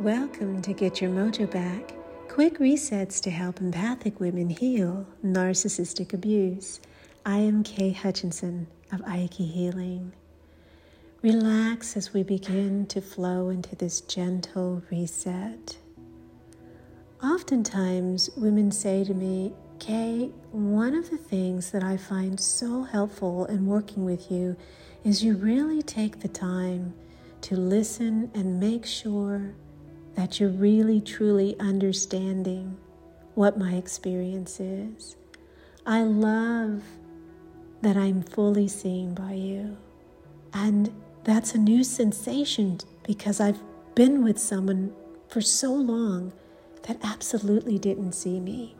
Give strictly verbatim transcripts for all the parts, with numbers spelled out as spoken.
Welcome to Get Your Mojo Back, quick resets to help empathic women heal narcissistic abuse. I am Kay Hutchinson of Aiki Healing. Relax as we begin to flow into this gentle reset. Oftentimes, women say to me, Kay, one of the things that I find so helpful in working with you is you really take the time to listen and make sure that you're really, truly understanding what my experience is. I love that I'm fully seen by you. And that's a new sensation because I've been with someone for so long that absolutely didn't see me,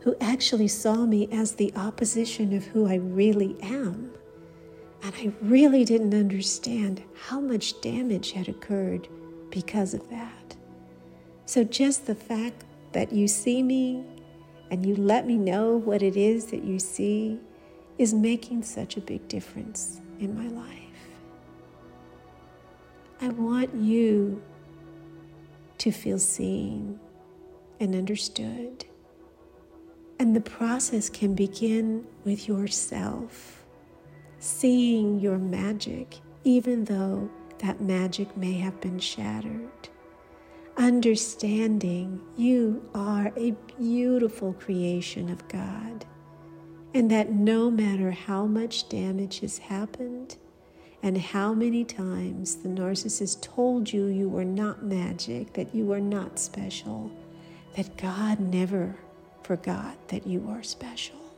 who actually saw me as the opposition of who I really am. And I really didn't understand how much damage had occurred because of that. So just the fact that you see me and you let me know what it is that you see is making such a big difference in my life. I want you to feel seen and understood. And the process can begin with yourself, seeing your magic, even though that magic may have been shattered. Understanding you are a beautiful creation of God, and that no matter how much damage has happened and how many times the narcissist told you you were not magic, that you were not special, that God never forgot that you are special.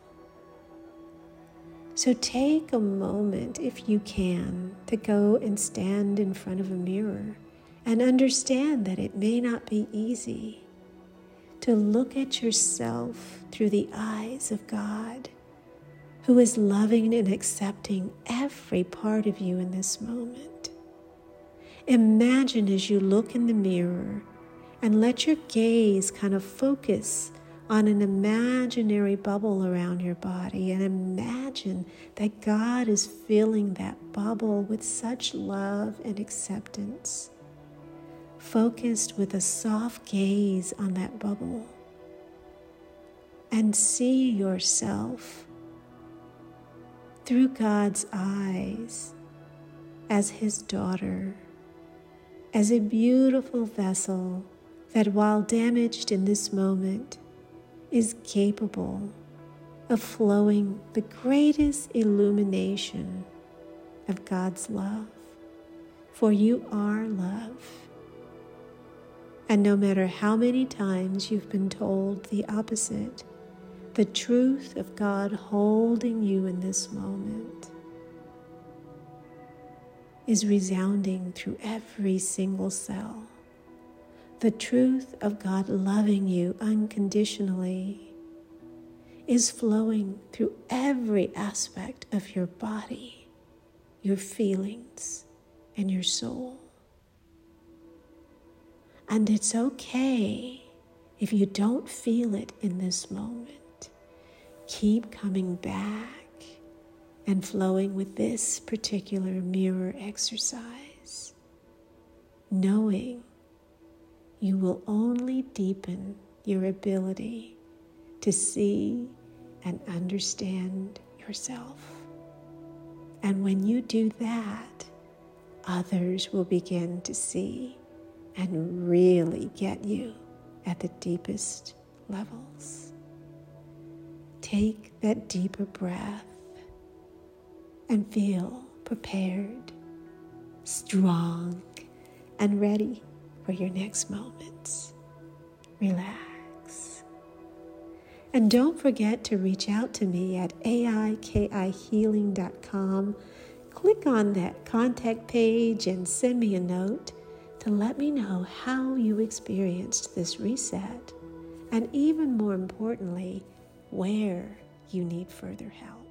So take a moment, if you can, to go and stand in front of a mirror and understand that it may not be easy to look at yourself through the eyes of God, who is loving and accepting every part of you in this moment. Imagine as you look in the mirror and let your gaze kind of focus on an imaginary bubble around your body, and imagine that God is filling that bubble with such love and acceptance. Focused with a soft gaze on that bubble, and see yourself through God's eyes as His daughter, as a beautiful vessel that, while damaged in this moment, is capable of flowing the greatest illumination of God's love. For you are love. And no matter how many times you've been told the opposite, the truth of God holding you in this moment is resounding through every single cell. The truth of God loving you unconditionally is flowing through every aspect of your body, your feelings, and your soul. And it's okay if you don't feel it in this moment. Keep coming back and flowing with this particular mirror exercise, knowing you will only deepen your ability to see and understand yourself. And when you do that, others will begin to see and really get you at the deepest levels. Take that deeper breath and feel prepared, strong, and ready for your next moments. Relax. And don't forget to reach out to me at aiki healing dot com. Click on that contact page and send me a note. And let me know how you experienced this reset, and even more importantly, where you need further help.